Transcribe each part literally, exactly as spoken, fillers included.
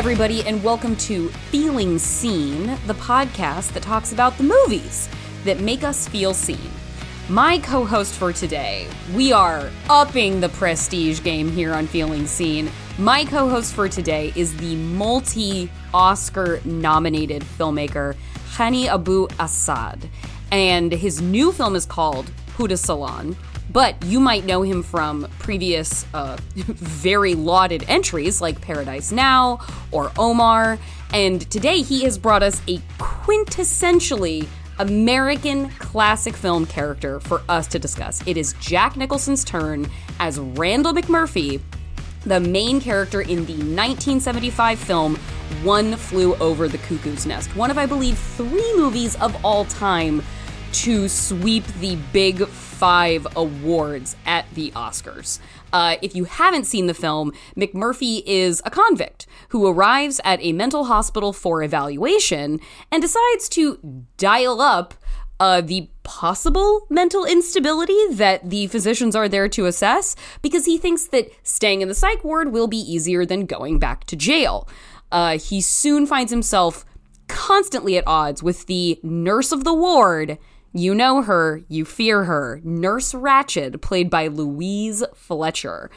everybody, and welcome to Feeling Seen, the podcast that talks about the movies that make us feel seen. My co-host for today, we are upping the prestige game here on Feeling Seen. My co-host for today is the multi-Oscar-nominated filmmaker Hany Abu-Assad, and his new film is called Huda's Salon. But you might know him from previous uh, very lauded entries like Paradise Now or Omar. And today he has brought us a quintessentially American classic film character for us to discuss. It is Jack Nicholson's turn as Randall McMurphy, the main character in the nineteen seventy-five film One Flew Over the Cuckoo's Nest. One of, I believe, three movies of all time to sweep the big five awards at the Oscars. Uh, if you haven't seen the film, McMurphy is a convict who arrives at a mental hospital for evaluation and decides to dial up uh, the possible mental instability that the physicians are there to assess because he thinks that staying in the psych ward will be easier than going back to jail. Uh, he soon finds himself constantly at odds with the nurse of the ward. You know her, you fear her, Nurse Ratched, played by Louise Fletcher.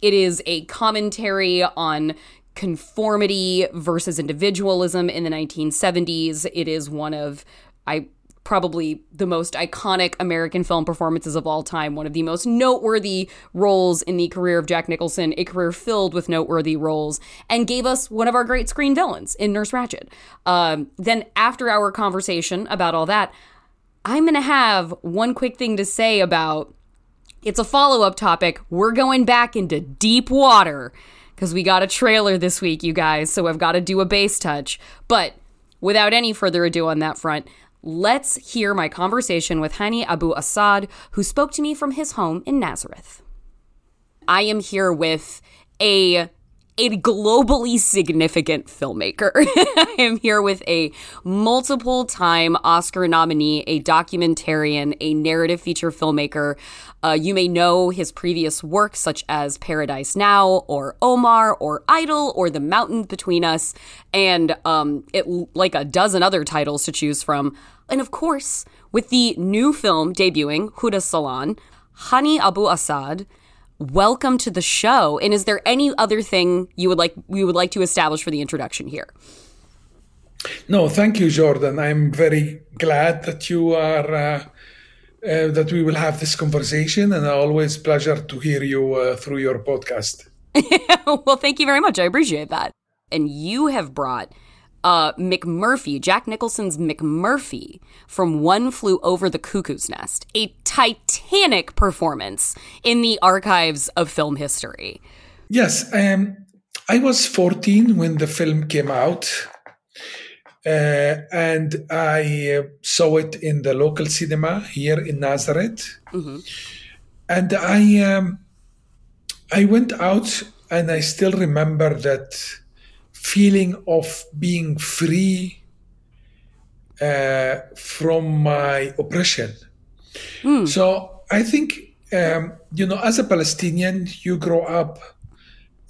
It is a commentary on conformity versus individualism in the nineteen seventies. It is one of, I probably the most iconic American film performances of all time, one of the most noteworthy roles in the career of Jack Nicholson, a career filled with noteworthy roles, and gave us one of our great screen villains in Nurse Ratched. Um, then after our conversation about all that, I'm going to have one quick thing to say about, it's a follow-up topic. We're going back into deep water because we got a trailer this week, you guys, so I've got to do a base touch. But without any further ado on that front, let's hear my conversation with Hany Abu-Assad, who spoke to me from his home in Nazareth. I am here with a... a globally significant filmmaker. I am here with a multiple-time Oscar nominee, a documentarian, a narrative feature filmmaker. Uh, you may know his previous work, such as Paradise Now, or Omar, or Idol, or The Mountain Between Us, and um, it, like a dozen other titles to choose from. And of course, with the new film debuting, Huda's Salon, Hany Abu-Assad, welcome to the show. And is there any other thing you would like we would like to establish for the introduction here? No, thank you, Jordan. I'm very glad that you are uh, uh, that we will have this conversation, and always pleasure to hear you uh, through your podcast. Well, thank you very much. I appreciate that. And you have brought uh, McMurphy, Jack Nicholson's McMurphy from One Flew Over the Cuckoo's Nest, a titanic performance in the archives of film history. Yes, um, I was fourteen when the film came out, uh, and I uh, saw it in the local cinema here in Nazareth. Mm-hmm. And I, um, I went out, and I still remember that feeling of being free uh, from my oppression. Mm. So I think, um, you know, as a Palestinian, you grow up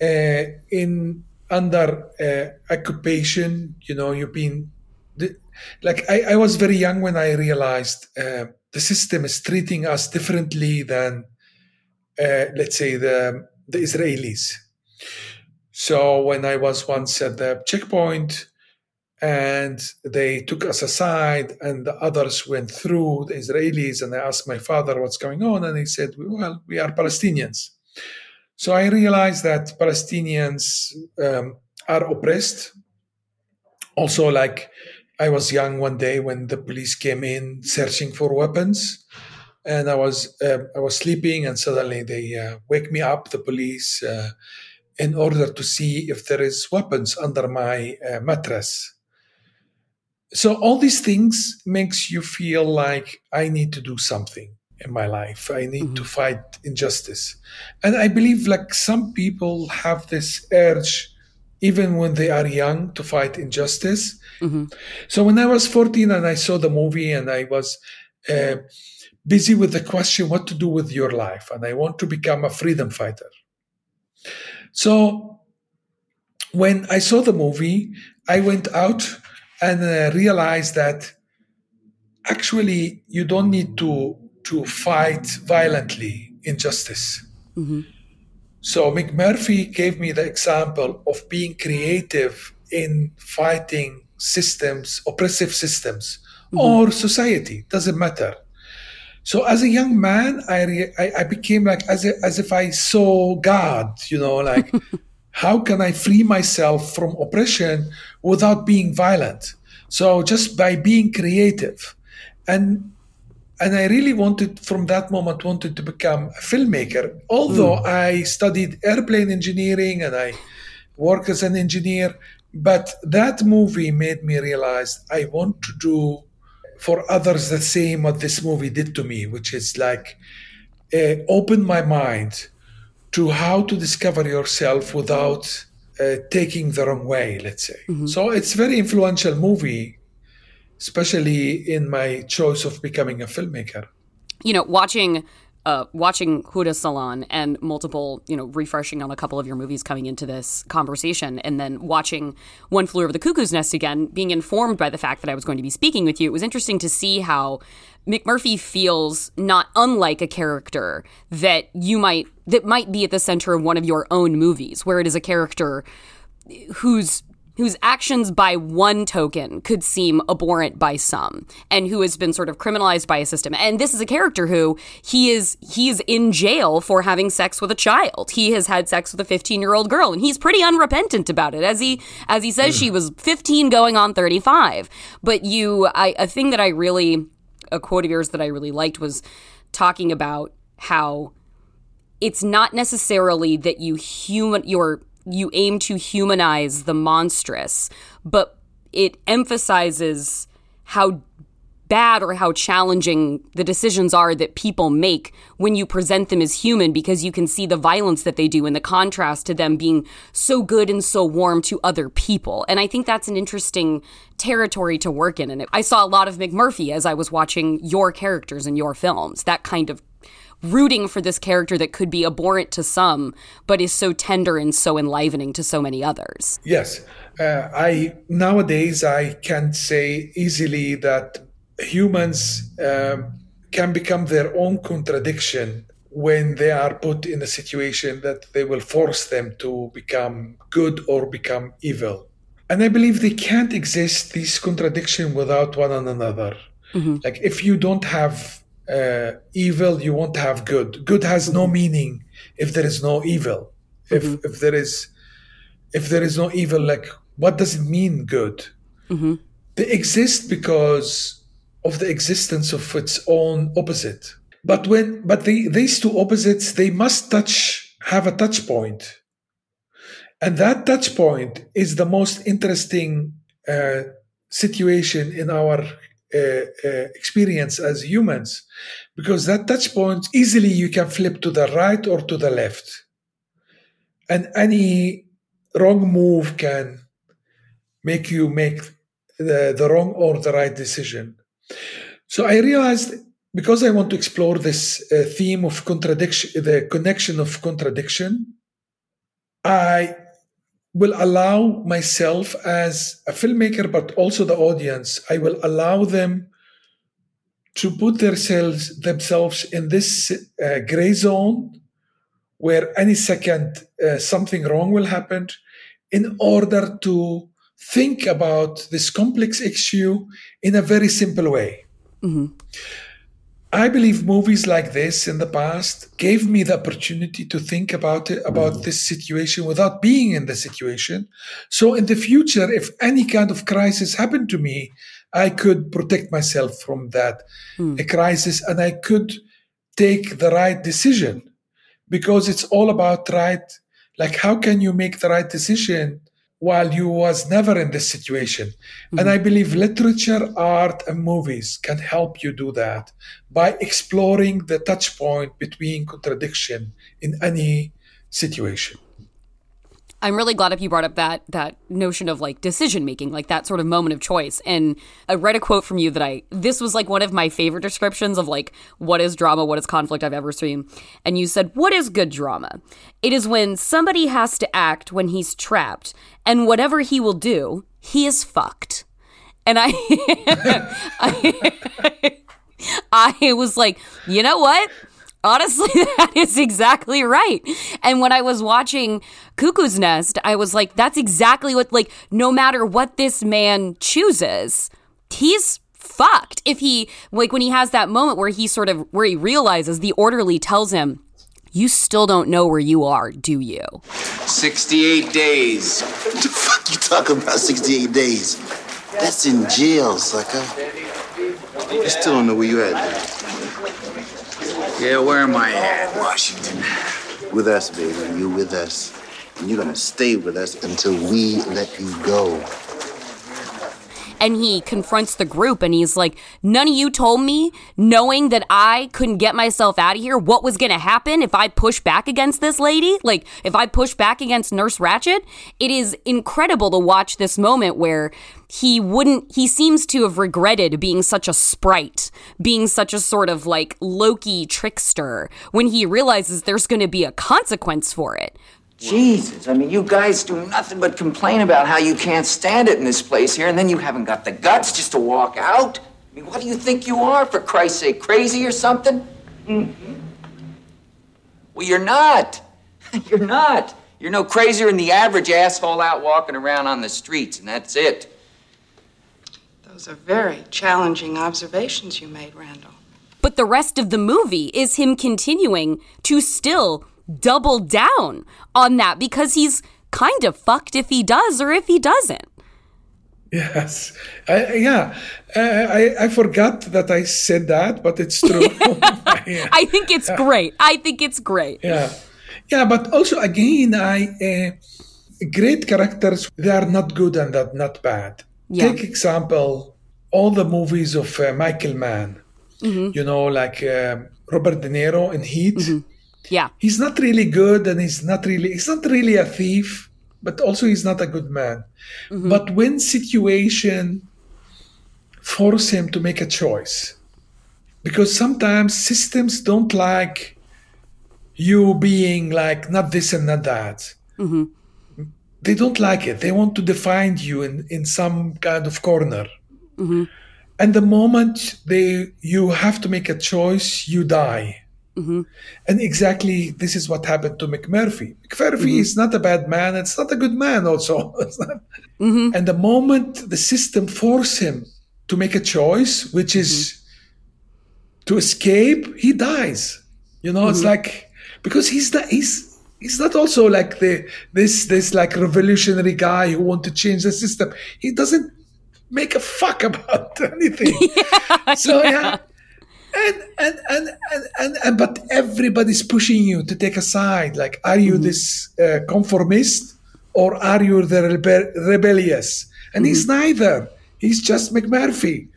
uh, in under uh, occupation. You know, you've been like I, I was very young when I realized uh, the system is treating us differently than, uh, let's say, the the Israelis. So when I was once at the checkpoint and they took us aside and the others went through, the Israelis, and I asked my father what's going on, and he said, well, we are Palestinians. So I realized that Palestinians um, are oppressed. Also, like I was young one day when the police came in searching for weapons, and I was uh, I was sleeping, and suddenly they uh, wake me up, the police, uh, in order to see if there is weapons under my uh, mattress. So all these things makes you feel like I need to do something in my life. I need mm-hmm. to fight injustice. And I believe like some people have this urge, even when they are young, to fight injustice. Mm-hmm. So when I was fourteen and I saw the movie, and I was uh, busy with the question what to do with your life, and I want to become a freedom fighter. So When I saw the movie, I went out and uh, realized that actually you don't need to to fight violently injustice. Mm-hmm. So McMurphy gave me the example of being creative in fighting systems, oppressive systems, mm-hmm. or society, doesn't matter. So as a young man, I re- I, I became like as if, as if I saw God, you know, like how can I free myself from oppression without being violent? So just by being creative, and and I really wanted from that moment wanted to become a filmmaker. Although mm. I studied airplane engineering and I work as an engineer, but that movie made me realize I want to do for others the same what this movie did to me, which is like uh, open my mind to how to discover yourself without uh, taking the wrong way, let's say. Mm-hmm. So it's a very influential movie, especially in my choice of becoming a filmmaker. You know, watching uh, watching Huda's Salon and multiple, you know, refreshing on a couple of your movies coming into this conversation, and then watching One Flew Over the Cuckoo's Nest again, being informed by the fact that I was going to be speaking with you, it was interesting to see how McMurphy feels not unlike a character that you might, that might be at the center of one of your own movies, where it is a character who's whose actions by one token could seem abhorrent by some, and who has been sort of criminalized by a system. And this is a character who he is he's in jail for having sex with a child. He has had sex with a fifteen-year-old girl, and he's pretty unrepentant about it. As he as he says, mm. she was fifteen going on thirty-five. But you, I, a thing that I really, a quote of yours that I really liked was talking about how it's not necessarily that you human, your you aim to humanize the monstrous, but it emphasizes how bad or how challenging the decisions are that people make when you present them as human, because you can see the violence that they do in the contrast to them being so good and so warm to other people. And I think that's an interesting territory to work in. And I saw a lot of McMurphy as I was watching your characters in your films, that kind of rooting for this character that could be abhorrent to some, but is so tender and so enlivening to so many others. Yes. Uh, I nowadays, I can say easily that humans uh, can become their own contradiction when they are put in a situation that they will force them to become good or become evil. And I believe they can't exist, these contradictions, without one another. Mm-hmm. Like if you don't have Uh, evil, you won't have good. Good has no meaning if there is no evil. If mm-hmm. if there is, if there is no evil, like what does it mean, good? Mm-hmm. They exist because of the existence of its own opposite. But when but they, these two opposites, they must touch, have a touch point, and that touch point is the most interesting uh, situation in our Uh, uh, experience as humans, because that touch point easily you can flip to the right or to the left, and any wrong move can make you make the, the wrong or the right decision. So I realized, because I want to explore this uh, theme of contradiction, the connection of contradiction, I will allow myself as a filmmaker, but also the audience, I will allow them to put themselves, themselves in this uh, gray zone where any second uh, something wrong will happen, in order to think about this complex issue in a very simple way. Mm-hmm. I believe movies like this in the past gave me the opportunity to think about it, about this situation without being in the situation. So in the future, if any kind of crisis happened to me, I could protect myself from that mm. a crisis, and I could take the right decision, because it's all about right. Like, how can you make the right decision while you was never in this situation? Mm-hmm. And I believe literature, art, and movies can help you do that by exploring the touch point between contradiction in any situation. I'm really glad if you brought up that that notion of like decision making, like that sort of moment of choice. And I read a quote from you that I this was like one of my favorite descriptions of like what is drama, what is conflict I've ever seen. And you said, what is good drama? It is when somebody has to act when he's trapped, and whatever he will do, he is fucked. And I I, I was like, you know what? Honestly, that is exactly right. And when I was watching Cuckoo's Nest, I was like, that's exactly what, like, no matter what this man chooses, he's fucked. If he, like, when he has that moment where he sort of, where he realizes the orderly tells him, you still don't know where you are, do you? sixty-eight days. What the fuck you talking about, sixty-eight days? That's in jail, sucker. You still don't know where you at, man. Yeah, where am I at, Washington? With us, baby. You're with us. And you're gonna stay with us until we let you go. And he confronts the group and he's like, none of you told me, knowing that I couldn't get myself out of here, what was gonna happen if I push back against this lady? Like, if I push back against Nurse Ratched? It is incredible to watch this moment where he wouldn't, he seems to have regretted being such a sprite, being such a sort of like Loki trickster when he realizes there's going to be a consequence for it. Jesus, I mean, you guys do nothing but complain about how you can't stand it in this place here, and then you haven't got the guts just to walk out? I mean, what do you think you are, for Christ's sake, crazy or something? Mm-hmm. Well, you're not. You're not. You're no crazier than the average asshole out walking around on the streets, and that's it. Those are very challenging observations you made, Randall. But the rest of the movie is him continuing to still double down on that because he's kind of fucked if he does or if he doesn't. Yes. I, yeah. Uh, I, I forgot that I said that, but it's true. Yeah. I think it's yeah. great. I think it's great. Yeah. Yeah, but also, again, I uh, great characters, they are not good and that not bad. Yeah. Take example, all the movies of uh, Michael Mann, mm-hmm. you know, like uh, Robert De Niro in Heat. Mm-hmm. Yeah. He's not really good and he's not really, he's not really a thief, but also he's not a good man. Mm-hmm. But when situation force him to make a choice, because sometimes systems don't like you being like not this and not that. Mm-hmm. They don't like it. They want to define you in, in some kind of corner. Mm-hmm. And the moment they you have to make a choice, you die. Mm-hmm. And exactly this is what happened to McMurphy. McMurphy mm-hmm. is not a bad man. It's not a good man also. mm-hmm. And the moment the system forces him to make a choice, which is mm-hmm. to escape, he dies. You know, mm-hmm. it's like, because he's the, he's, He's not also like the this this like revolutionary guy who wants to change the system. He doesn't make a fuck about anything. Yeah, so yeah. yeah. And, and, and and and and but everybody's pushing you to take a side. Like, are you mm-hmm. this uh, conformist or are you the rebe- rebellious? And mm-hmm. he's neither. He's just McMurphy.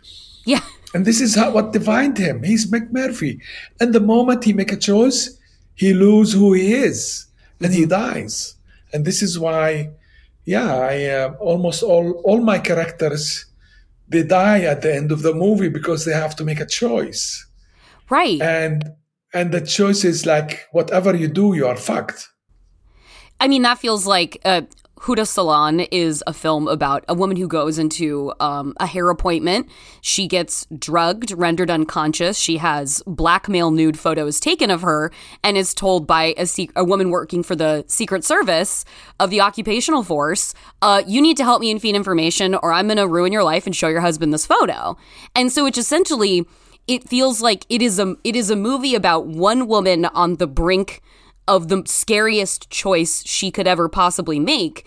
Yeah. And this is how, what defined him. He's McMurphy. And the moment he make a choice, he lose who he is. And he dies. And this is why, yeah, I uh, almost all, all my characters, they die at the end of the movie because they have to make a choice. Right. And and the choice is like, whatever you do, you are fucked. I mean, that feels like uh, Huda's Salon is a film about a woman who goes into um, a hair appointment. She gets drugged, rendered unconscious. She has blackmail nude photos taken of her and is told by a, sec- a woman working for the Secret Service of the Occupational Force, uh, you need to help me and feed information or I'm going to ruin your life and show your husband this photo. And so it's essentially, it feels like it is a, it is a movie about one woman on the brink of the scariest choice she could ever possibly make,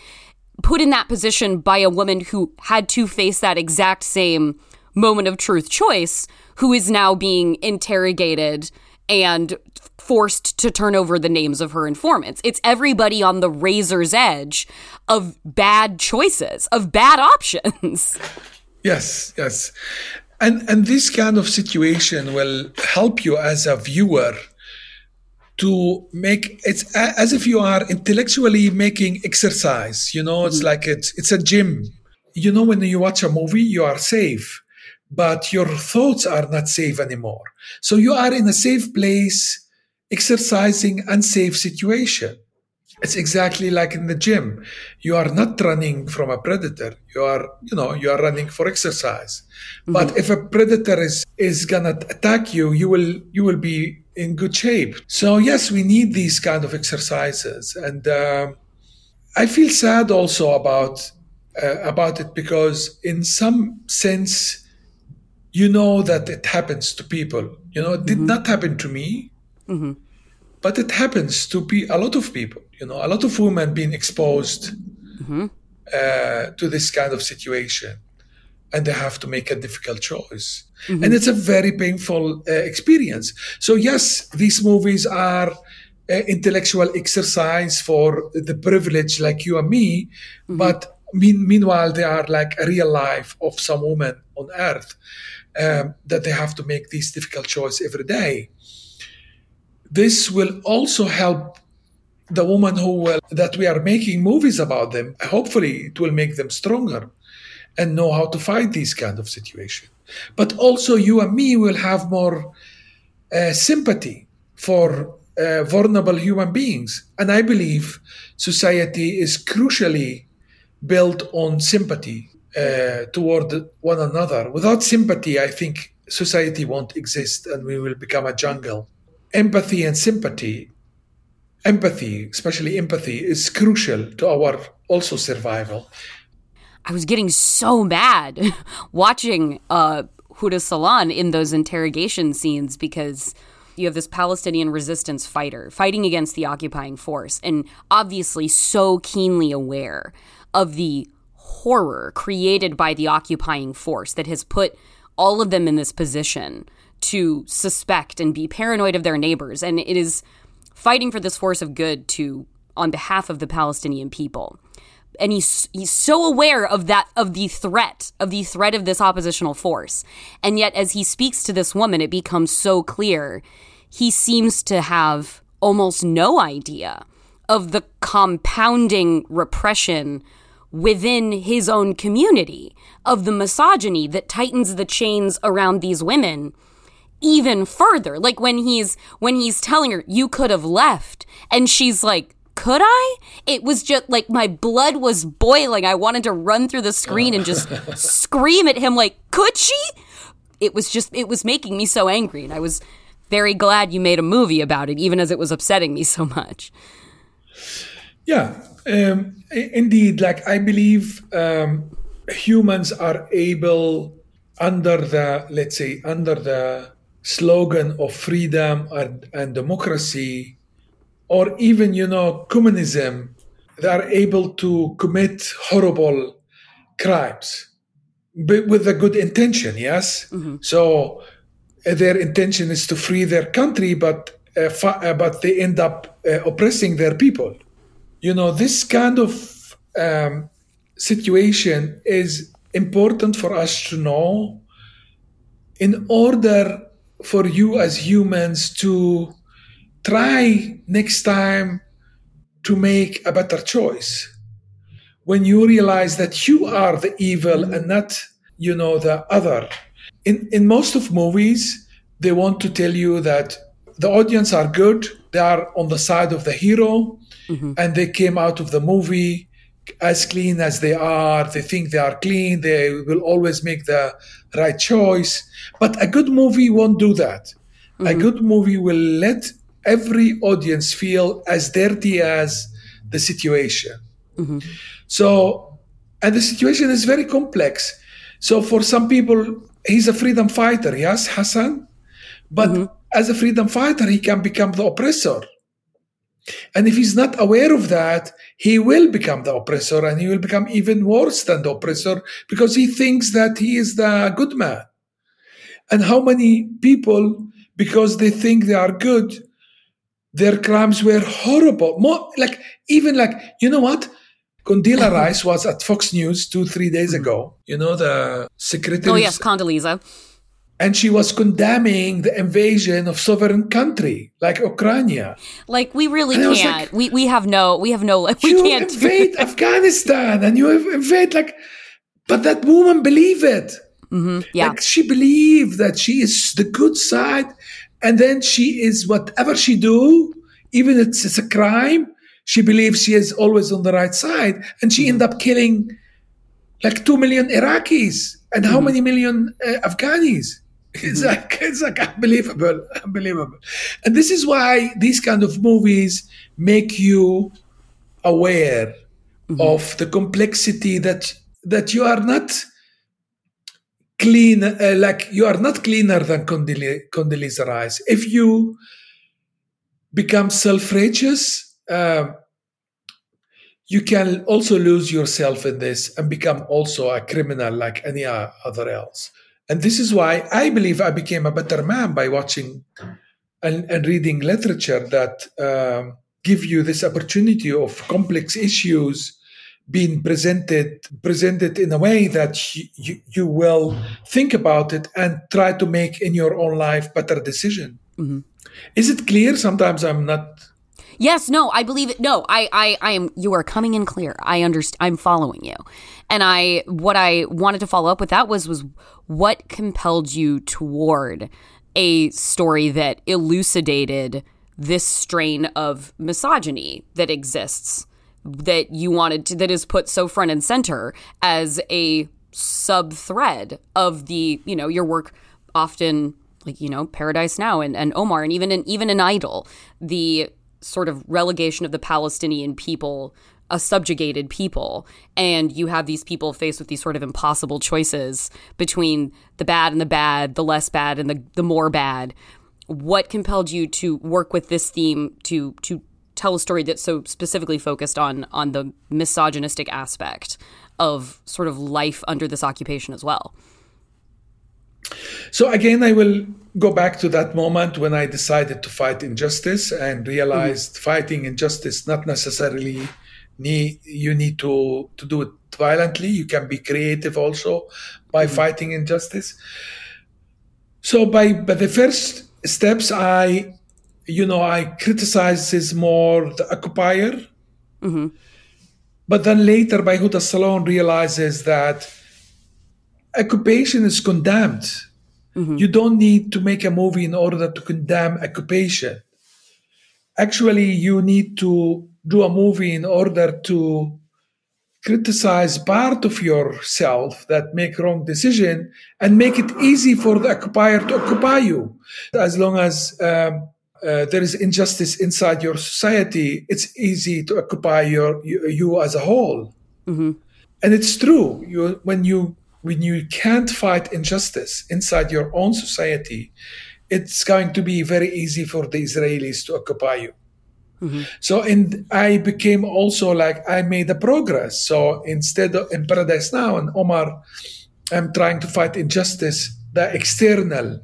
put in that position by a woman who had to face that exact same moment of truth choice, who is now being interrogated and forced to turn over the names of her informants. It's everybody on the razor's edge of bad choices, of bad options. Yes, yes. And and this kind of situation will help you as a viewer to make it's as if you are intellectually making exercise. You know, it's mm-hmm. like it's it's a gym. You know, when you watch a movie, you are safe, but your thoughts are not safe anymore. So you are in a safe place, exercising unsafe situation. It's exactly like in the gym. You are not running from a predator. You are, you know, you are running for exercise. Mm-hmm. But if a predator is, is gonna attack you, you will, you will be in good shape. So yes, we need these kind of exercises. And, uh, I feel sad also about, uh, about it because in some sense, you know that it happens to people. You know, it did mm-hmm. not happen to me. Mm-hmm. But it happens to be a lot of people, you know, a lot of women being exposed mm-hmm. uh, to this kind of situation, and they have to make a difficult choice. Mm-hmm. And it's a very painful uh, experience. So yes, these movies are uh, intellectual exercise for the privileged like you and me, mm-hmm. but mean, meanwhile, they are like a real life of some women on earth um, that they have to make these difficult choices every day. This will also help the woman who will, that we are making movies about them. Hopefully it will make them stronger and know how to fight these kind of situations. But also you and me will have more uh, sympathy for uh, vulnerable human beings. And I believe society is crucially built on sympathy uh, toward one another. Without sympathy, I think society won't exist and we will become a jungle. Empathy and sympathy, empathy, especially empathy, is crucial to our also survival. I was getting so mad watching uh, Huda's Salon in those interrogation scenes because you have this Palestinian resistance fighter fighting against the occupying force and obviously so keenly aware of the horror created by the occupying force that has put all of them in this position to suspect and be paranoid of their neighbors. And it is fighting for this force of good to on behalf of the Palestinian people. And he's he's so aware of that, of the threat, of the threat of this oppositional force. And yet as he speaks to this woman, it becomes so clear. He seems to have almost no idea of the compounding repression within his own community, of the misogyny that tightens the chains around these women even further. Like when he's when he's telling her, you could have left, and she's like, could I? It was just like my blood was boiling. I wanted to run through the screen and just scream at him like, could she? It was just it was making me so angry, and I was very glad you made a movie about it, even as it was upsetting me so much. Yeah, um, indeed. Like I believe um, humans are able, under the, let's say, under the slogan of freedom and, and democracy, or even, you know, communism, they are able to commit horrible crimes, but with a good intention, yes? Mm-hmm. So uh, their intention is to free their country, but, uh, fa- uh, but they end up uh, oppressing their people. You know, this kind of um, situation is important for us to know in order for you as humans to try next time to make a better choice. When you realize that you are the evil and not, you know, the other. In, in most of movies, they want to tell you that the audience are good. They are on the side of the hero, mm-hmm. and they came out of the movie as clean as they are. They think they are clean. They will always make the right choice. But a good movie won't do that. Mm-hmm. A good movie will let every audience feel as dirty as the situation. Mm-hmm. So, and the situation is very complex. So for some people, he's a freedom fighter, yes, Hassan? But mm-hmm. as a freedom fighter, he can become the oppressor. And if he's not aware of that, he will become the oppressor, and he will become even worse than the oppressor because he thinks that he is the good man. And how many people, because they think they are good, their crimes were horrible. More like, even like, you know what? Condoleezza Rice was at Fox News two, three days ago. You know, the secretary. Oh, yes, Condoleezza. And she was condemning the invasion of sovereign country like Ukraine. Like we really and can't. Like, we we have no we have no we you can't invade do Afghanistan and you invade like but that woman believed it. Mm-hmm. Yeah. Like she believed that she is the good side and then she is whatever she do, even if it's, it's a crime, she believes she is always on the right side and she mm-hmm. ended up killing like two million Iraqis and how mm-hmm. many million uh, Afghanis. It's like, it's like unbelievable, unbelievable. And this is why these kind of movies make you aware mm-hmm. of the complexity that that you are not clean, uh, like you are not cleaner than Condele- Condoleezza Rice. If you become self-righteous, uh, you can also lose yourself in this and become also a criminal like any other else. And this is why I believe I became a better man by watching and, and reading literature that um, give you this opportunity of complex issues being presented presented in a way that you, you, you will think about it and try to make in your own life better decision. Mm-hmm. Is it clear? Sometimes I'm not... Yes, no, I believe it. No, I, I, I am. You are coming in clear. I understand. I'm following you. And I, what I wanted to follow up with that was, was what compelled you toward a story that elucidated this strain of misogyny that exists, that you wanted to, that is put so front and center as a sub thread of the, you know, your work often like, you know, Paradise Now and, and Omar and even in, even in Idol, the sort of relegation of the Palestinian people, a subjugated people, and you have these people faced with these sort of impossible choices between the bad and the bad, the less bad and the, the more bad. What compelled you to work with this theme to to tell a story that's so specifically focused on on the misogynistic aspect of sort of life under this occupation as well? So again, I will go back to that moment when I decided to fight injustice and realized mm-hmm. fighting injustice not necessarily need, you need to, to do it violently. You can be creative also by mm-hmm. fighting injustice. So by, by the first steps, I, you know, I criticize more the occupier. Mm-hmm. But then later by Huda's Salon realizes that occupation is condemned. Mm-hmm. You don't need to make a movie in order to condemn occupation. Actually, you need to do a movie in order to criticize part of yourself that make wrong decision and make it easy for the occupier to occupy you. As long as um, uh, there is injustice inside your society, it's easy to occupy your you, you as a whole. Mm-hmm. And it's true. You when you When you can't fight injustice inside your own society, it's going to be very easy for the Israelis to occupy you. Mm-hmm. So, and I became also like, I made a progress. So instead of in Paradise Now and Omar, I'm trying to fight injustice, the external,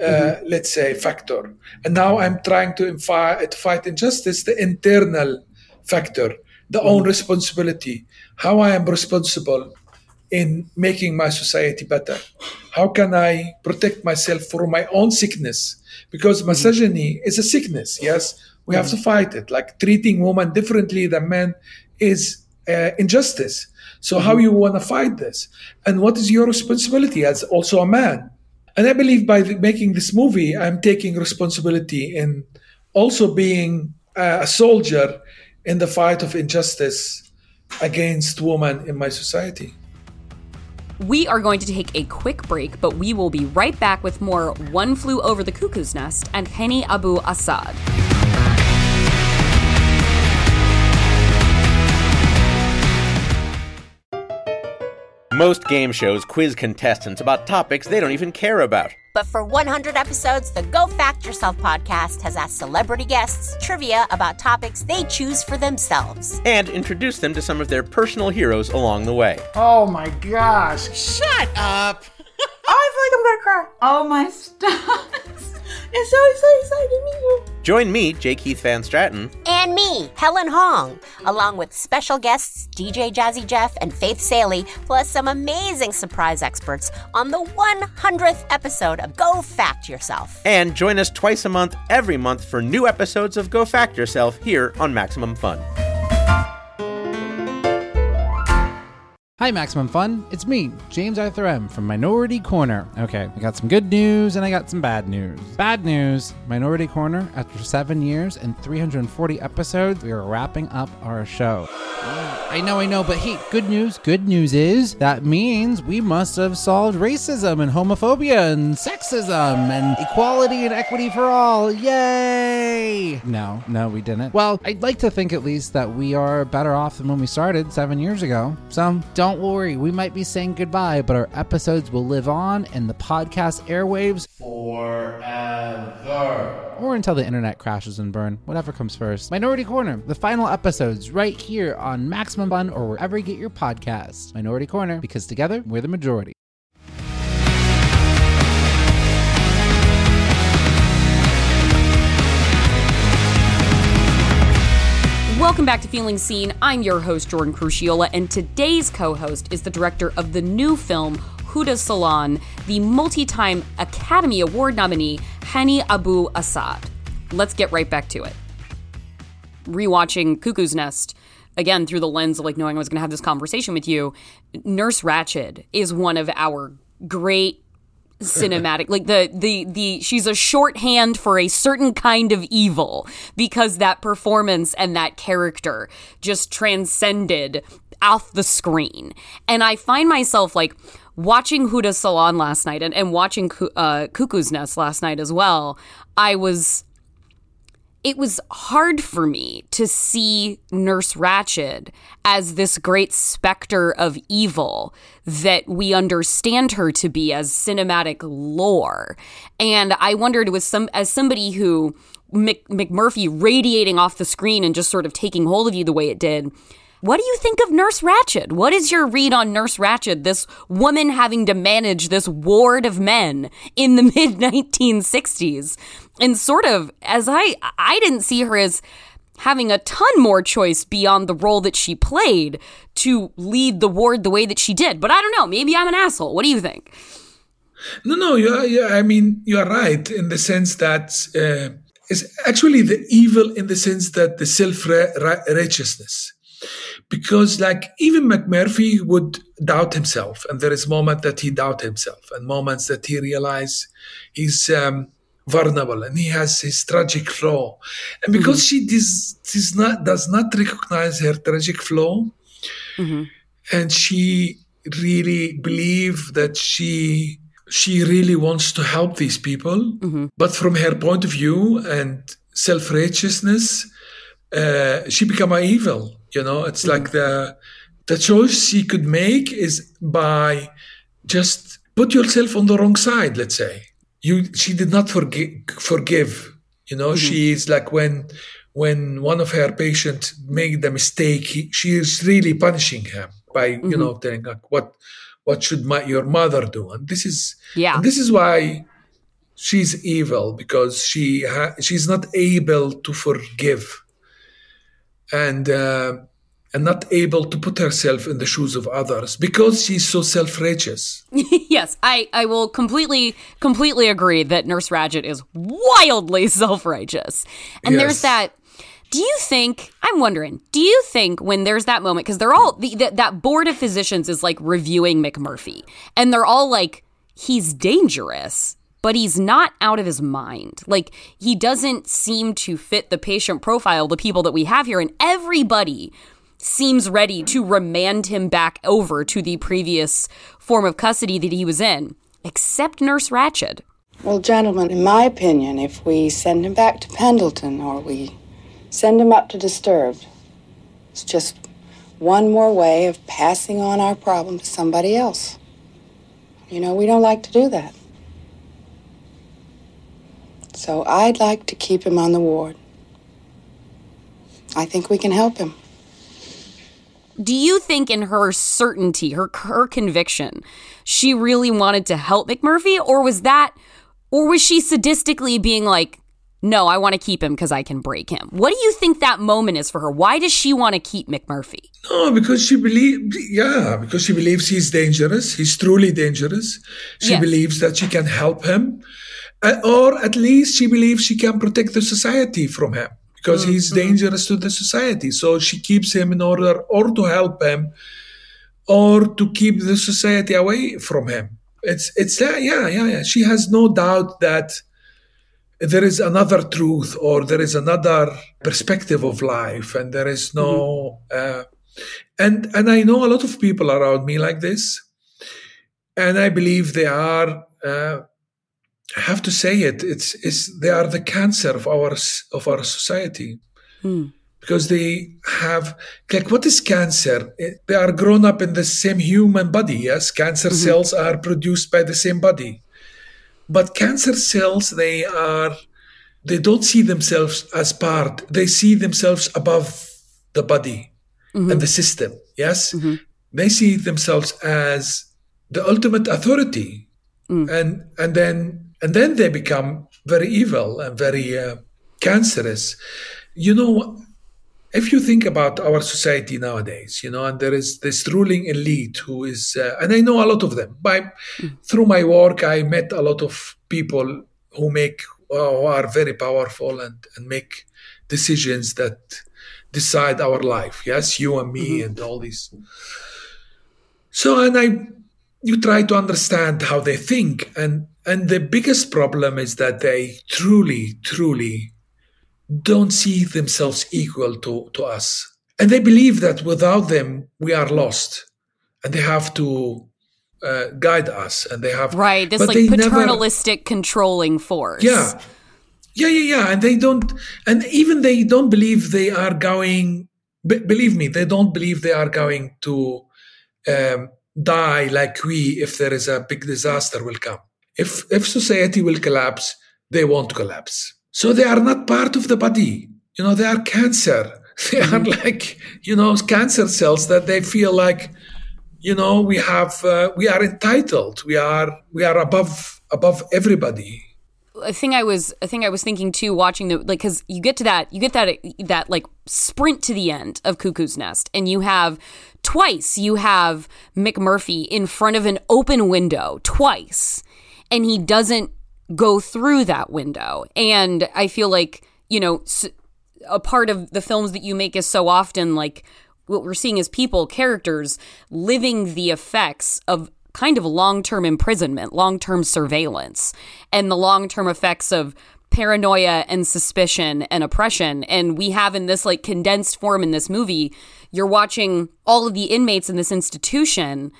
uh, mm-hmm. let's say, factor. And now I'm trying to infi- fight injustice, the internal factor, the mm-hmm. own responsibility, how I am responsible in making my society better. How can I protect myself from my own sickness? Because misogyny is a sickness, yes? We have to fight it. Like treating women differently than men is uh, injustice. So how you want to fight this? And what is your responsibility as also a man? And I believe by making this movie, I'm taking responsibility in also being a soldier in the fight of injustice against women in my society. We are going to take a quick break, but we will be right back with more One Flew Over the Cuckoo's Nest and Hany Abu-Assad. Most game shows quiz contestants about topics they don't even care about. But for one hundred episodes, the Go Fact Yourself podcast has asked celebrity guests trivia about topics they choose for themselves. And introduced them to some of their personal heroes along the way. Oh my gosh. Shut up. Oh, I feel like I'm going to cry. Oh my stars. It's so, so exciting to meet you. Join me, J. Keith Van Stratton. And me, Helen Hong, along with special guests D J Jazzy Jeff and Faith Saley, plus some amazing surprise experts on the one hundredth episode of Go Fact Yourself. And join us twice a month, every month, for new episodes of Go Fact Yourself here on Maximum Fun. Hi, Maximum Fun. It's me, James Arthur M. from Minority Corner. Okay, I got some good news and I got some bad news. Bad news, Minority Corner, after seven years and three hundred forty episodes, we are wrapping up our show. I know, I know, but hey, good news. Good news is that means we must have solved racism and homophobia and sexism and equality and equity for all. Yay! No, no, we didn't. Well, I'd like to think at least that we are better off than when we started seven years ago. So don't Don't worry, we might be saying goodbye, but our episodes will live on in the podcast airwaves forever. Or until the internet crashes and burn, whatever comes first. Minority Corner, the final episodes right here on Maximum Fun or wherever you get your podcasts. Minority Corner, because together we're the majority. Welcome back to Feeling Seen. I'm your host, Jordan Cruciola, and today's co-host is the director of the new film, Huda's Salon, the multi-time Academy Award nominee, Hany Abu-Assad. Let's get right back to it. Rewatching Cuckoo's Nest, again, through the lens of like knowing I was going to have this conversation with you, Nurse Ratched is one of our great cinematic, like the the the she's a shorthand for a certain kind of evil, because that performance and that character just transcended off the screen. And I find myself like watching Huda's Salon last night and, and watching uh, Cuckoo's Nest last night as well. I was it was hard for me to see Nurse Ratched as this great specter of evil that we understand her to be as cinematic lore. And I wondered, was some as somebody who, Mc, McMurphy radiating off the screen and just sort of taking hold of you the way it did, what do you think of Nurse Ratched? What is your read on Nurse Ratched, this woman having to manage this ward of men in the mid nineteen sixties? And sort of, as I, I didn't see her as having a ton more choice beyond the role that she played to lead the ward the way that she did. But I don't know, maybe I'm an asshole. What do you think? No, no, you're, you're, I mean, you're right in the sense that uh, it's actually the evil in the sense that the self-righteousness. Because like even McMurphy would doubt himself, and there is moments that he doubt himself and moments that he realize he's um, vulnerable and he has his tragic flaw. And because mm-hmm. she does, does, not, does not recognize her tragic flaw, mm-hmm. and she really believes that she she really wants to help these people, mm-hmm. but from her point of view and self-righteousness, uh, she become an evil. You know, it's mm-hmm. like the the choice she could make is by just put yourself on the wrong side, let's say. You, she did not forgi- forgive. You know, mm-hmm. she is like when when one of her patients made the mistake, he, she is really punishing him by, mm-hmm. you know, telling like what what should my, your mother do? And this is yeah. and this is why she's evil, because she ha- she's not able to forgive. And uh, and not able to put herself in the shoes of others because she's so self-righteous. Yes, I, I will completely, completely agree that Nurse Ratched is wildly self-righteous. And yes. There's that, do you think, I'm wondering, do you think when there's that moment, because they're all, the, the, that board of physicians is like reviewing McMurphy. And they're all like, he's dangerous, but he's not out of his mind. Like, he doesn't seem to fit the patient profile, the people that we have here, and everybody seems ready to remand him back over to the previous form of custody that he was in, except Nurse Ratched. Well, gentlemen, in my opinion, if we send him back to Pendleton or we send him up to Disturbed, it's just one more way of passing on our problem to somebody else. You know, we don't like to do that. So I'd like to keep him on the ward. I think we can help him. Do you think in her certainty, her her conviction, she really wanted to help McMurphy? Or was that, or was she sadistically being like, no, I want to keep him because I can break him. What do you think that moment is for her? Why does she want to keep McMurphy? No, because she believes, yeah, because she believes he's dangerous. He's truly dangerous. She yes. believes that she can help him. Or at least she believes she can protect the society from him because mm-hmm. he's dangerous to the society. So she keeps him in order or to help him or to keep the society away from him. It's, it's, yeah, yeah, yeah. She has no doubt that there is another truth or there is another perspective of life and there is no, mm-hmm. uh, and, and I know a lot of people around me like this and I believe they are, uh, I have to say it, it's, it's, they are the cancer of our, of our society mm. because they have, like, what is cancer? They are grown up in the same human body, yes? Cancer mm-hmm. cells are produced by the same body. But cancer cells, they are, they don't see themselves as part, they see themselves above the body mm-hmm. and the system, yes? Mm-hmm. They see themselves as the ultimate authority. Mm. And, and then, And then they become very evil and very uh, cancerous. You know, if you think about our society nowadays, you know, and there is this ruling elite who is, uh, and I know a lot of them. By, mm. Through my work, I met a lot of people who make, uh, who are very powerful and, and make decisions that decide our life. Yes, you and me mm-hmm. and all these. So, and I, you try to understand how they think and, And the biggest problem is that they truly, truly don't see themselves equal to, to us. And they believe that without them, we are lost. And they have to uh, guide us. And they have... Right, this like paternalistic never, controlling force. Yeah. Yeah, yeah, yeah. And they don't... And even they don't believe they are going... B- believe me, they don't believe they are going to um, die like we if there is a big disaster will come. If if society will collapse, they won't collapse. So they are not part of the body. You know, they are cancer. They are like, you know, cancer cells that they feel like, you know, we have, uh, we are entitled. We are, we are above, above everybody. I think I was, I think I was thinking too, watching the, like, cause you get to that, you get that, that like sprint to the end of Cuckoo's Nest and you have twice, you have McMurphy in front of an open window twice. And he doesn't go through that window. And I feel like, you know, a part of the films that you make is so often like what we're seeing is people, characters living the effects of kind of long-term imprisonment, long-term surveillance, and the long-term effects of paranoia and suspicion and oppression. And we have in this like condensed form in this movie, you're watching all of the inmates in this institution.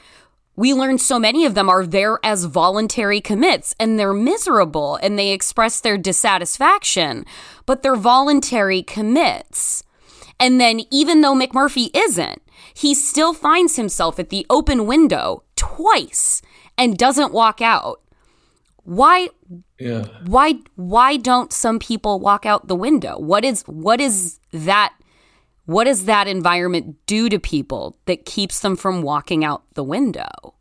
We learn so many of them are there as voluntary commits and they're miserable and they express their dissatisfaction, but they're voluntary commits. And then even though McMurphy isn't, he still finds himself at the open window twice and doesn't walk out. Why, yeah. why, why don't some people walk out the window? What is, what is that? What does that environment do to people that keeps them from walking out the window?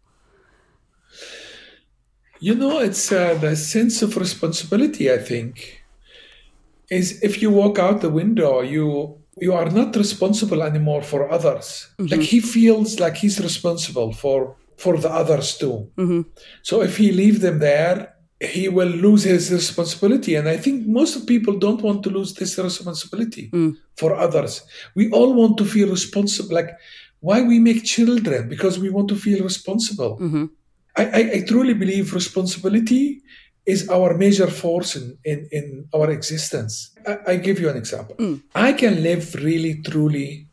You know, it's uh, the sense of responsibility, I think, is if you walk out the window, you you are not responsible anymore for others. Mm-hmm. Like he feels like he's responsible for, for the others too. Mm-hmm. So if he leaves them there, he will lose his responsibility. And I think most people don't want to lose this responsibility mm. for others. We all want to feel responsible. Like, why we make children? Because we want to feel responsible. Mm-hmm. I, I, I truly believe responsibility is our major force in, in, in our existence. I, I give you an example. Mm. I can live really, truly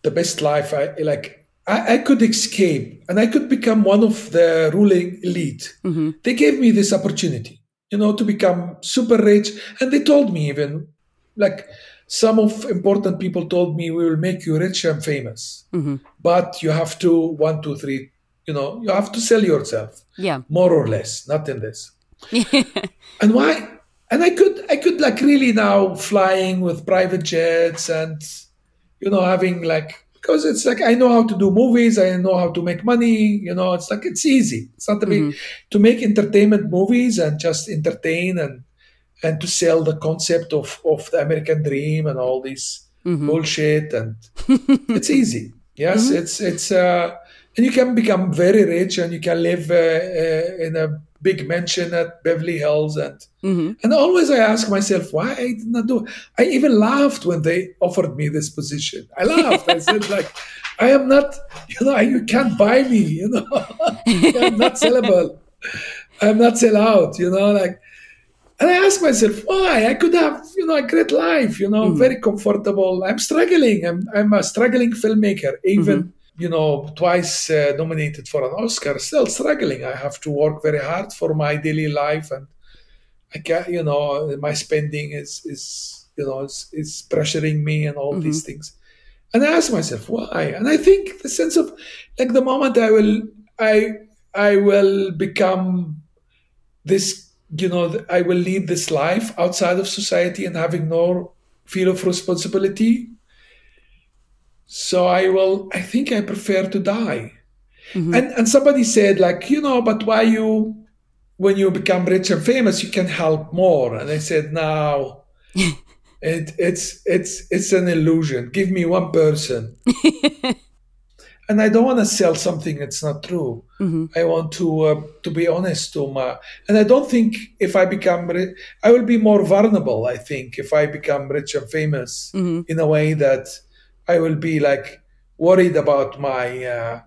the best life. I like. I could escape and I could become one of the ruling elite. Mm-hmm. They gave me this opportunity, you know, to become super rich. And they told me even, like some of important people told me, we will make you rich and famous. Mm-hmm. But you have to, one, two, three, you know, you have to sell yourself. Yeah. More or less, not in this. And why? And I could, I could like really now flying with private jets and, you know, having like, because it's like, I know how to do movies. I know how to make money. You know, it's like, it's easy. It's not a big, mm-hmm. to make entertainment movies and just entertain and, and to sell the concept of, of the American dream and all this mm-hmm. bullshit. And it's easy. Yes, mm-hmm. it's, it's uh, and you can become very rich and you can live uh, uh, in a big mansion at Beverly Hills. And mm-hmm. and always I ask myself, why I did not do it? I even laughed when they offered me this position. I laughed. I said, like, I am not, you know, you can't buy me, you know. I'm not sellable. I'm not sell out, you know, like. And I asked myself, why? I could have, you know, a great life, you know, mm-hmm. very comfortable. I'm struggling. I'm I'm a struggling filmmaker, even, mm-hmm. you know, twice uh, nominated for an Oscar, still struggling. I have to work very hard for my daily life. And I can't, you know, my spending is, is you know, is, is pressuring me and all mm-hmm. these things. And I asked myself, why? And I think the sense of, like, the moment I will, I, I will become this, you know, I will lead this life outside of society and having no feel of responsibility. So I will, I think I prefer to die. Mm-hmm. And and somebody said, like, you know, but why you, when you become rich and famous, you can help more. And I said, no, it, it's, it's, it's an illusion. Give me one person. And I don't want to sell something that's not true. Mm-hmm. I want to uh, to be honest to my... And I don't think if I become... Ri- I will be more vulnerable, I think, if I become rich and famous mm-hmm. in a way that I will be, like, worried about my uh,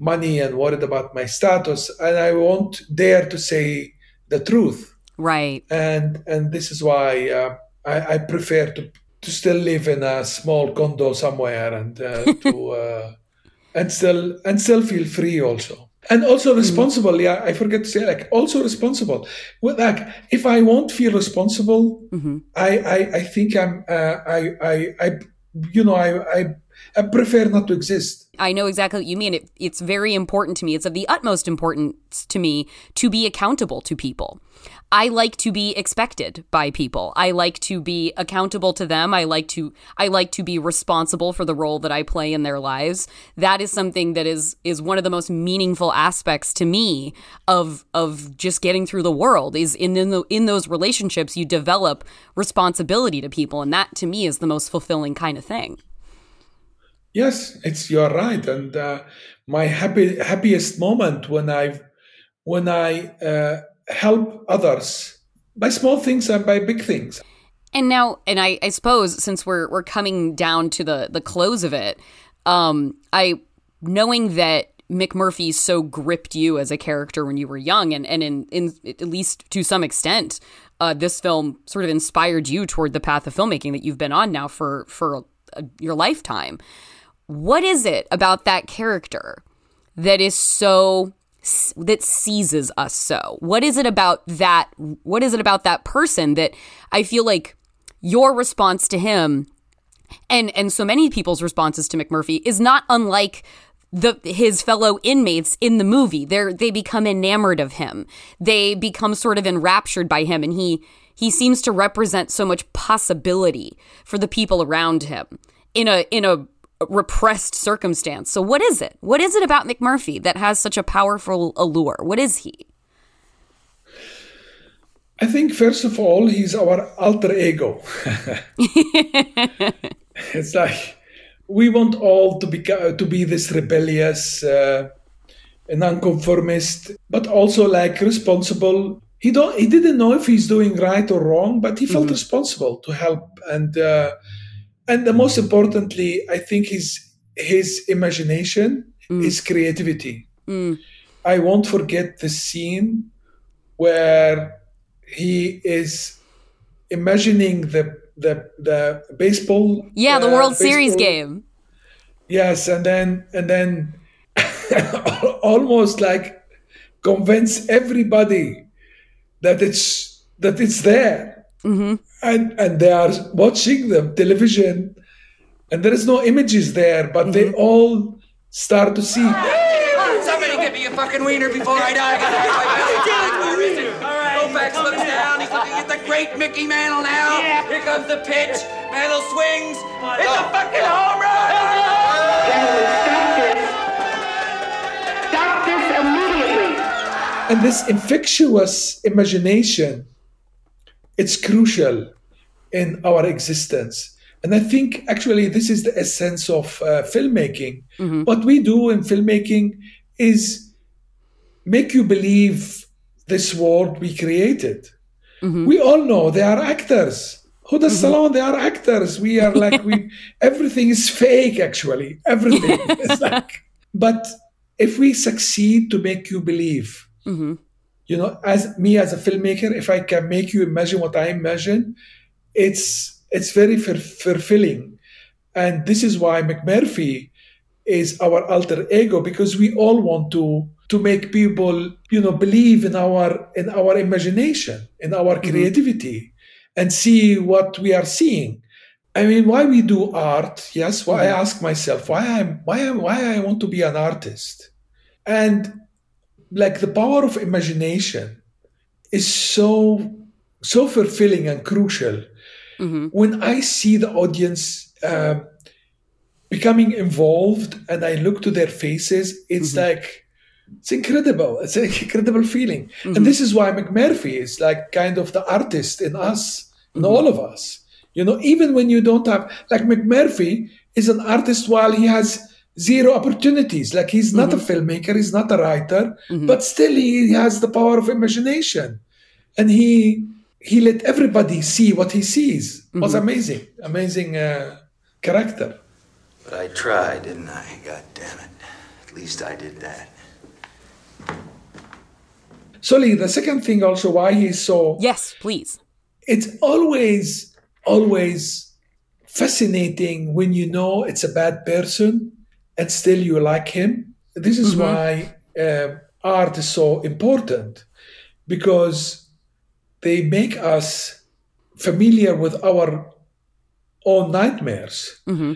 money and worried about my status. And I won't dare to say the truth. Right. And and this is why uh, I, I prefer to, to still live in a small condo somewhere and uh, to... Uh, And still, and still feel free also. And also responsible, mm-hmm. yeah, I forget to say, like, also responsible. Well, like, if I won't feel responsible, mm-hmm. I, I, I think I'm, uh, I, I, I, you know, I, I, I prefer not to exist. I know exactly what you mean. It, it's very important to me. It's of the utmost importance to me to be accountable to people. I like to be expected by people. I like to be accountable to them. I like to I like to be responsible for the role that I play in their lives. That is something that is is one of the most meaningful aspects to me of of just getting through the world is in in, the, in those relationships you develop responsibility to people, and that to me is the most fulfilling kind of thing. Yes, it's you're right, and uh, my happy happiest moment when I when I. Uh, help others by small things and by big things. And now, and I, I suppose since we're we're coming down to the, the close of it, um, I knowing that McMurphy so gripped you as a character when you were young, and, and in, in at least to some extent, uh, this film sort of inspired you toward the path of filmmaking that you've been on now for, for a, your lifetime. What is it about that character that is so... that seizes us so? What is it about that? What is it about that person that I feel like your response to him and and so many people's responses to McMurphy is not unlike the his fellow inmates in the movie? They they become enamored of him. They become sort of enraptured by him, and he he seems to represent so much possibility for the people around him in a in a. repressed circumstance. So what is it? What is it about McMurphy that has such a powerful allure? What is he? I think, first of all, he's our alter ego. It's like, we want all to be, to be this rebellious, uh, nonconformist, but also like responsible. He don't, he didn't know if he's doing right or wrong, but he felt mm-hmm. responsible to help. And, uh, And the most importantly, I think his his imagination, mm. his creativity. Mm. I won't forget the scene where he is imagining the the, the baseball. Yeah, the uh, World baseball. Series game. Yes, and then and then almost like convince everybody that it's that it's there. Mm-hmm. And and they are watching them television, and there is no images there, but mm-hmm. they all start to see. Somebody give me a fucking wiener before I die. I gotta get my belly. All right. Go back, slips down. He's looking at the great Mickey Mantle now. Yeah. Here comes the pitch. Mantle swings. It's a fucking home run. Stop this! Stop this immediately! And this infectious imagination It's crucial in our existence. And I think actually this is the essence of uh, filmmaking. Mm-hmm. What we do in filmmaking is make you believe this world we created. Mm-hmm. We all know they are actors. Huda's mm-hmm. Salon, they are actors. We are like, we everything is fake, actually. Everything is like. But if we succeed to make you believe, mm-hmm. you know, as me as a filmmaker, if I can make you imagine what I imagine, it's it's very fulfilling. And this is why McMurphy is our alter ego, because we all want to to make people, you know, believe in our in our imagination, in our creativity, mm-hmm. and see what we are seeing. I mean, why we do art? Yes, why mm-hmm. I ask myself why I'm why am why I want to be an artist, and like the power of imagination is so so fulfilling and crucial. Mm-hmm. When I see the audience uh, becoming involved and I look to their faces, it's mm-hmm. like. It's incredible. It's an incredible feeling. Mm-hmm. And this is why McMurphy is like kind of the artist in us, in mm-hmm. all of us. You know, even when you don't have, like McMurphy is an artist while he has zero opportunities. Like he's not mm-hmm. a filmmaker, he's not a writer, mm-hmm. but still he has the power of imagination. And he he let everybody see what he sees. Mm-hmm. It was amazing, amazing uh, character. But I tried, didn't I? God damn it. At least I did that. Sully, the second thing also why he's so... Yes, please. It's always, always fascinating when you know it's a bad person and still you like him. This is mm-hmm. why uh, art is so important, because they make us familiar with our own nightmares. Mm-hmm.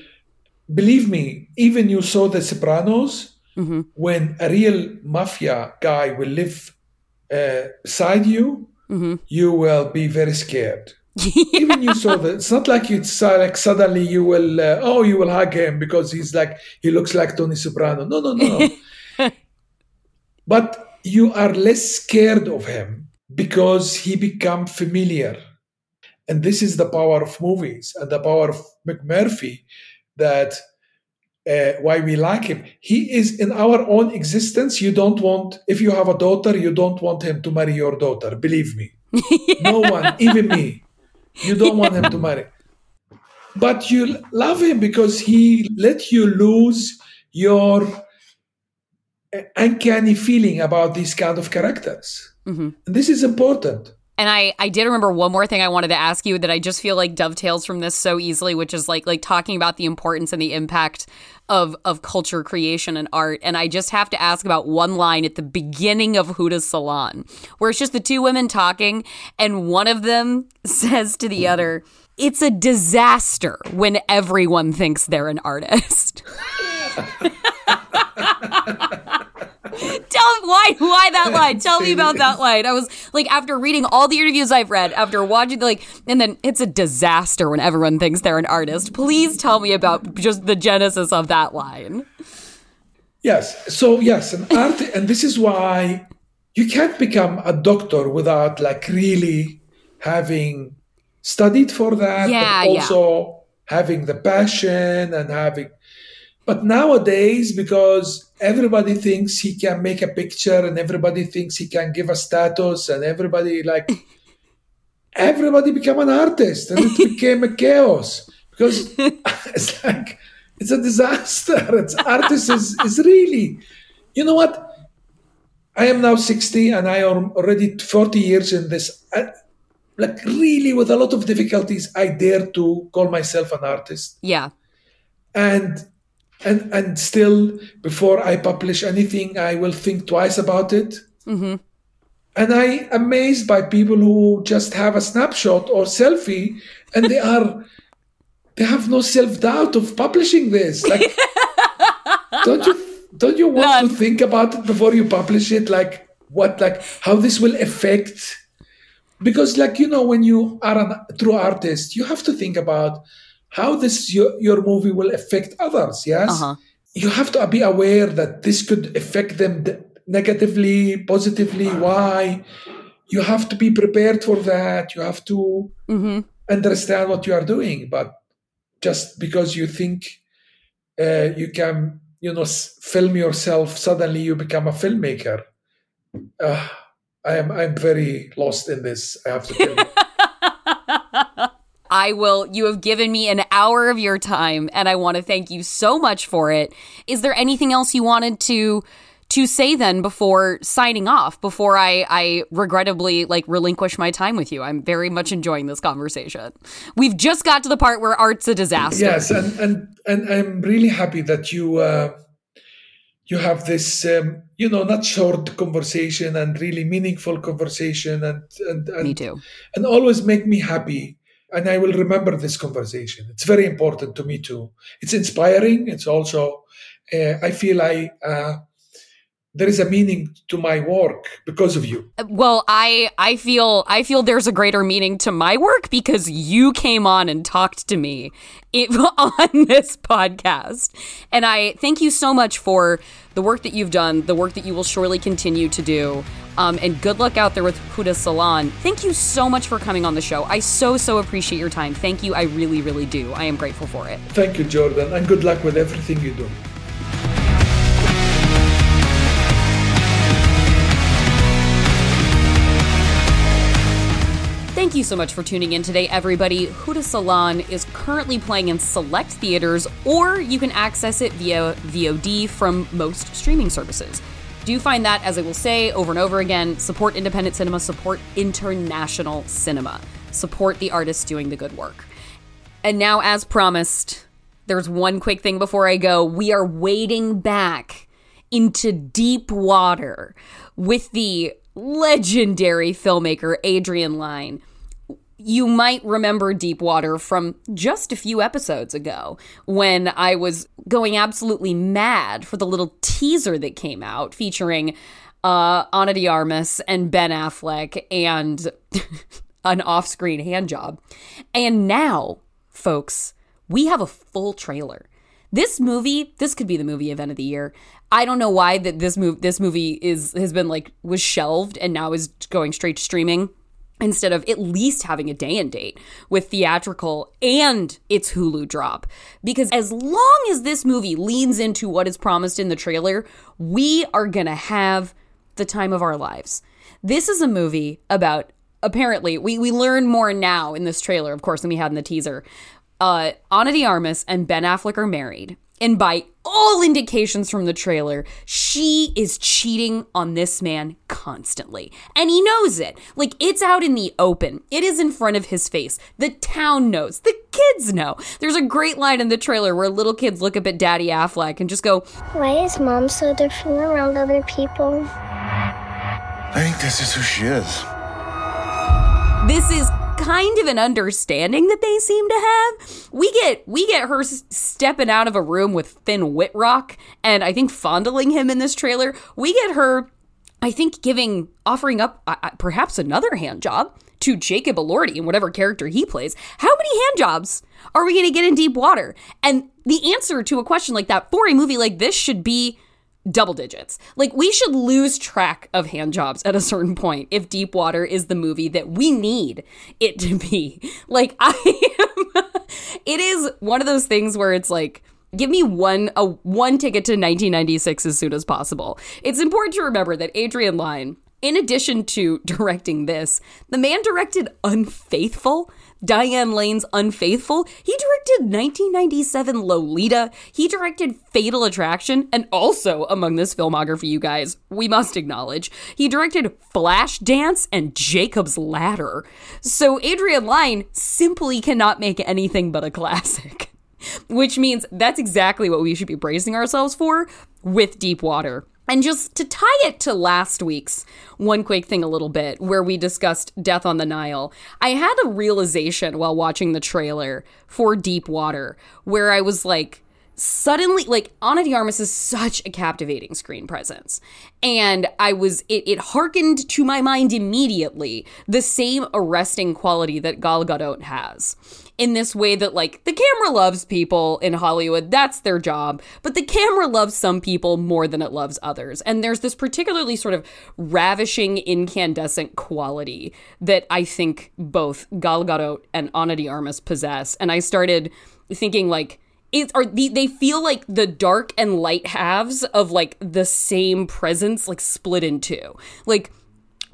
Believe me, even you saw The Sopranos, mm-hmm. when a real mafia guy will live... Uh, beside you, mm-hmm. you will be very scared. yeah. Even you saw that. It's not like you like suddenly you will uh, oh you will hug him because he's like he looks like Tony Soprano. No, no, no. But you are less scared of him because he become familiar, and this is the power of movies and the power of McMurphy. That Uh, why we like him. He is in our own existence. You don't want, if you have a daughter, you don't want him to marry your daughter. Believe me. yeah. No one, even me. You don't yeah. want him to marry. But you love him because he let you lose your uncanny feeling about these kind of characters. Mm-hmm. And this is important. And I, I did remember one more thing I wanted to ask you that I just feel like dovetails from this so easily, which is like like talking about the importance and the impact of of culture creation and art. And I just have to ask about one line at the beginning of Huda's Salon, where it's just the two women talking, and one of them says to the other, "It's a disaster when everyone thinks they're an artist." Tell why why that line? Tell me about that line. I was like, after reading all the interviews I've read, after watching, like, and then it's a disaster when everyone thinks they're an artist. Please tell me about just the genesis of that line. Yes. So yes, an art, and this is why you can't become a doctor without like really having studied for that, yeah, but also yeah. having the passion and having. But nowadays, because everybody thinks he can make a picture and everybody thinks he can give a status and everybody like, everybody become an artist and it became a chaos because it's like, it's a disaster. It's artists is, is really, you know what? I am now sixty and I am already forty years in this, I, like really with a lot of difficulties, I dare to call myself an artist. Yeah. And And and still, before I publish anything, I will think twice about it. Mm-hmm. And I'm amazed by people who just have a snapshot or selfie, and they are they have no self-doubt of publishing this. Like, don't you don't you want no. to think about it before you publish it? Like what? Like how this will affect? Because like you know, when you are a true artist, you have to think about. How this your, your movie will affect others, yes? Uh-huh. You have to be aware that this could affect them negatively, positively. Why? you have to be prepared for that. You have to mm-hmm. understand what you are doing. But just because you think uh, you can, you know, film yourself, suddenly you become a filmmaker. Uh, I am. I'm very lost in this. I have to tell you. I will. You have given me an hour of your time, and I want to thank you so much for it. Is there anything else you wanted to to say then before signing off? Before I, I regrettably like relinquish my time with you, I'm very much enjoying this conversation. We've just got to the part where art's a disaster. Yes, and and, and I'm really happy that you uh, you have this, um, you know, not short conversation and really meaningful conversation, and and, and me too, and always make me happy. And I will remember this conversation. It's very important to me too. It's inspiring. It's also, uh, I feel I uh, there is a meaning to my work because of you. Well, I I feel I feel there's a greater meaning to my work because you came on and talked to me it, on this podcast. And I thank you so much for the work that you've done, the work that you will surely continue to do. Um, and good luck out there with Huda's Salon. Thank you so much for coming on the show. I so, so appreciate your time. Thank you. I really, really do. I am grateful for it. Thank you, Jordan. And good luck with everything you do. Thank you so much for tuning in today, everybody. Huda's Salon is currently playing in select theaters, or you can access it via V O D from most streaming services. Do find that, as I will say over and over again, support independent cinema, support international cinema, support the artists doing the good work. And now, as promised, there's one quick thing before I go. We are wading back into deep water with the legendary filmmaker Adrian Lyne. You might remember Deepwater from just a few episodes ago when I was going absolutely mad for the little teaser that came out featuring uh, Ana de Armas and Ben Affleck and an off-screen handjob. And now, folks, we have a full trailer. This movie, this could be the movie event of the year. I don't know why that this move, this movie is has been like was shelved and now is going straight to streaming, instead of at least having a day and date with theatrical and its Hulu drop. Because as long as this movie leans into what is promised in the trailer, we are going to have the time of our lives. This is a movie about, apparently, we, we learn more now in this trailer, of course, than we had in the teaser. Uh, Ana de Armas and Ben Affleck are married. And by all indications from the trailer, she is cheating on this man constantly. And he knows it. Like, it's out in the open. It is in front of his face. The town knows. The kids know. There's a great line in the trailer where little kids look up at Daddy Affleck and just go, "Why is Mom so different around other people?" I think this is who she is. This is kind of an understanding that they seem to have. We get we get her s- stepping out of a room with Finn Whitrock and I think fondling him in this trailer. We get her, I think, giving, offering up uh, perhaps another hand job to Jacob Elordi in whatever character he plays. How many hand jobs are we going to get in Deep Water? And the answer to a question like that for a movie like this should be double digits. Like, we should lose track of hand jobs at a certain point if Deepwater is the movie that we need it to be. Like, I am... It is one of those things where it's like, give me one a one ticket to nineteen ninety-six as soon as possible. It's important to remember that Adrian Lyne, in addition to directing this, the man directed Unfaithful, Diane Lane's Unfaithful. He directed nineteen ninety-seven Lolita. He directed Fatal Attraction. And also among this filmography, you guys, we must acknowledge, he directed Flashdance and Jacob's Ladder. So Adrian Lyne simply cannot make anything but a classic, which means that's exactly what we should be bracing ourselves for with Deepwater. And just to tie it to last week's One Quick Thing a little bit, where we discussed Death on the Nile, I had a realization while watching the trailer for Deep Water, where I was like, suddenly, like, Ana de Armas is such a captivating screen presence. And I was, it, it hearkened to my mind immediately the same arresting quality that Gal Gadot has. in this way that, like, the camera loves people in Hollywood. That's their job. But the camera loves some people more than it loves others. And there's this particularly sort of ravishing, incandescent quality that I think both Gal Gadot and Ana de Armas possess. And I started thinking, like, It, are the, they feel like the dark and light halves of, like, the same presence, like, split in two. Like,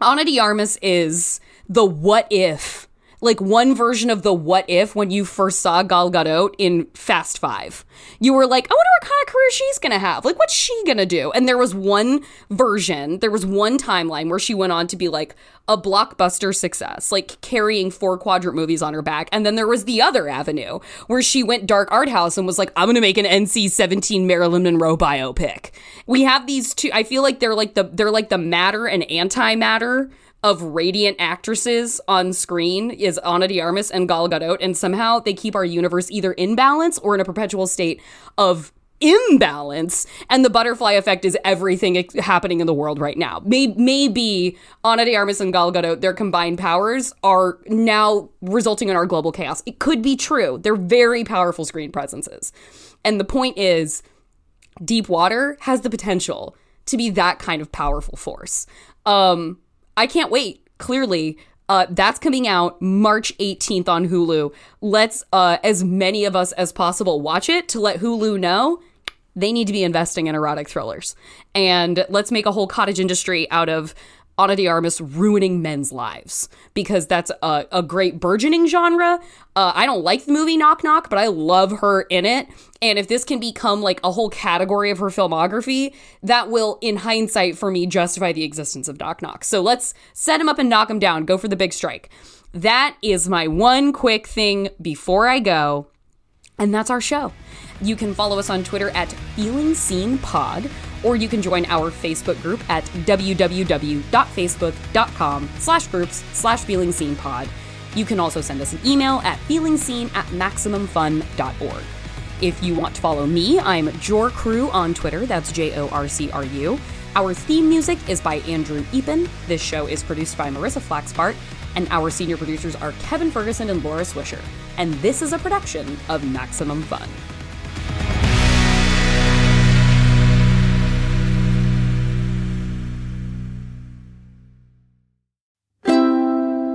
Ana de Armas is the what if, like, one version of the what if when you first saw Gal Gadot in Fast Five. You were like, I wonder what kind of career she's going to have. Like, what's she going to do? And there was one version, there was one timeline where she went on to be, like, a blockbuster success, like carrying four quadrant movies on her back. And then there was the other avenue where she went dark art house and was like, I'm going to make an N C seventeen Marilyn Monroe biopic. We have these two. I feel like they're like the they're like the matter and antimatter of radiant actresses on screen is Ana de Armas and Gal Gadot. And somehow they keep our universe either in balance or in a perpetual state of imbalance, and the butterfly effect is everything happening in the world right now. Maybe Ana de Armas and Gal Gadot, their combined powers are now resulting in our global chaos. It could be true. They're very powerful screen presences. And the point is, Deepwater has the potential to be that kind of powerful force. Um, I can't wait, clearly. Uh, that's coming out March eighteenth on Hulu. Let's, uh, as many of us as possible, watch it to let Hulu know they need to be investing in erotic thrillers. And let's make a whole cottage industry out of Ana de Armas ruining men's lives, because that's a, a great burgeoning genre. Uh, I don't like the movie Knock Knock, but I love her in it. And if this can become like a whole category of her filmography, that will, in hindsight for me, justify the existence of Knock Knock. So let's set him up and knock him down. Go for the big strike. That is my one quick thing before I go. And that's our show. You can follow us on Twitter at Feeling Seen Pod, or you can join our Facebook group at www.facebook.com slash groups slash Feeling Seen Pod. You can also send us an email at feelingseen at maximumfun.org. If you want to follow me, I'm JorCrew on Twitter. That's J O R C R U. Our theme music is by Andrew Epen. This show is produced by Marissa Flaxbart, and our senior producers are Kevin Ferguson and Laura Swisher. And this is a production of Maximum Fun.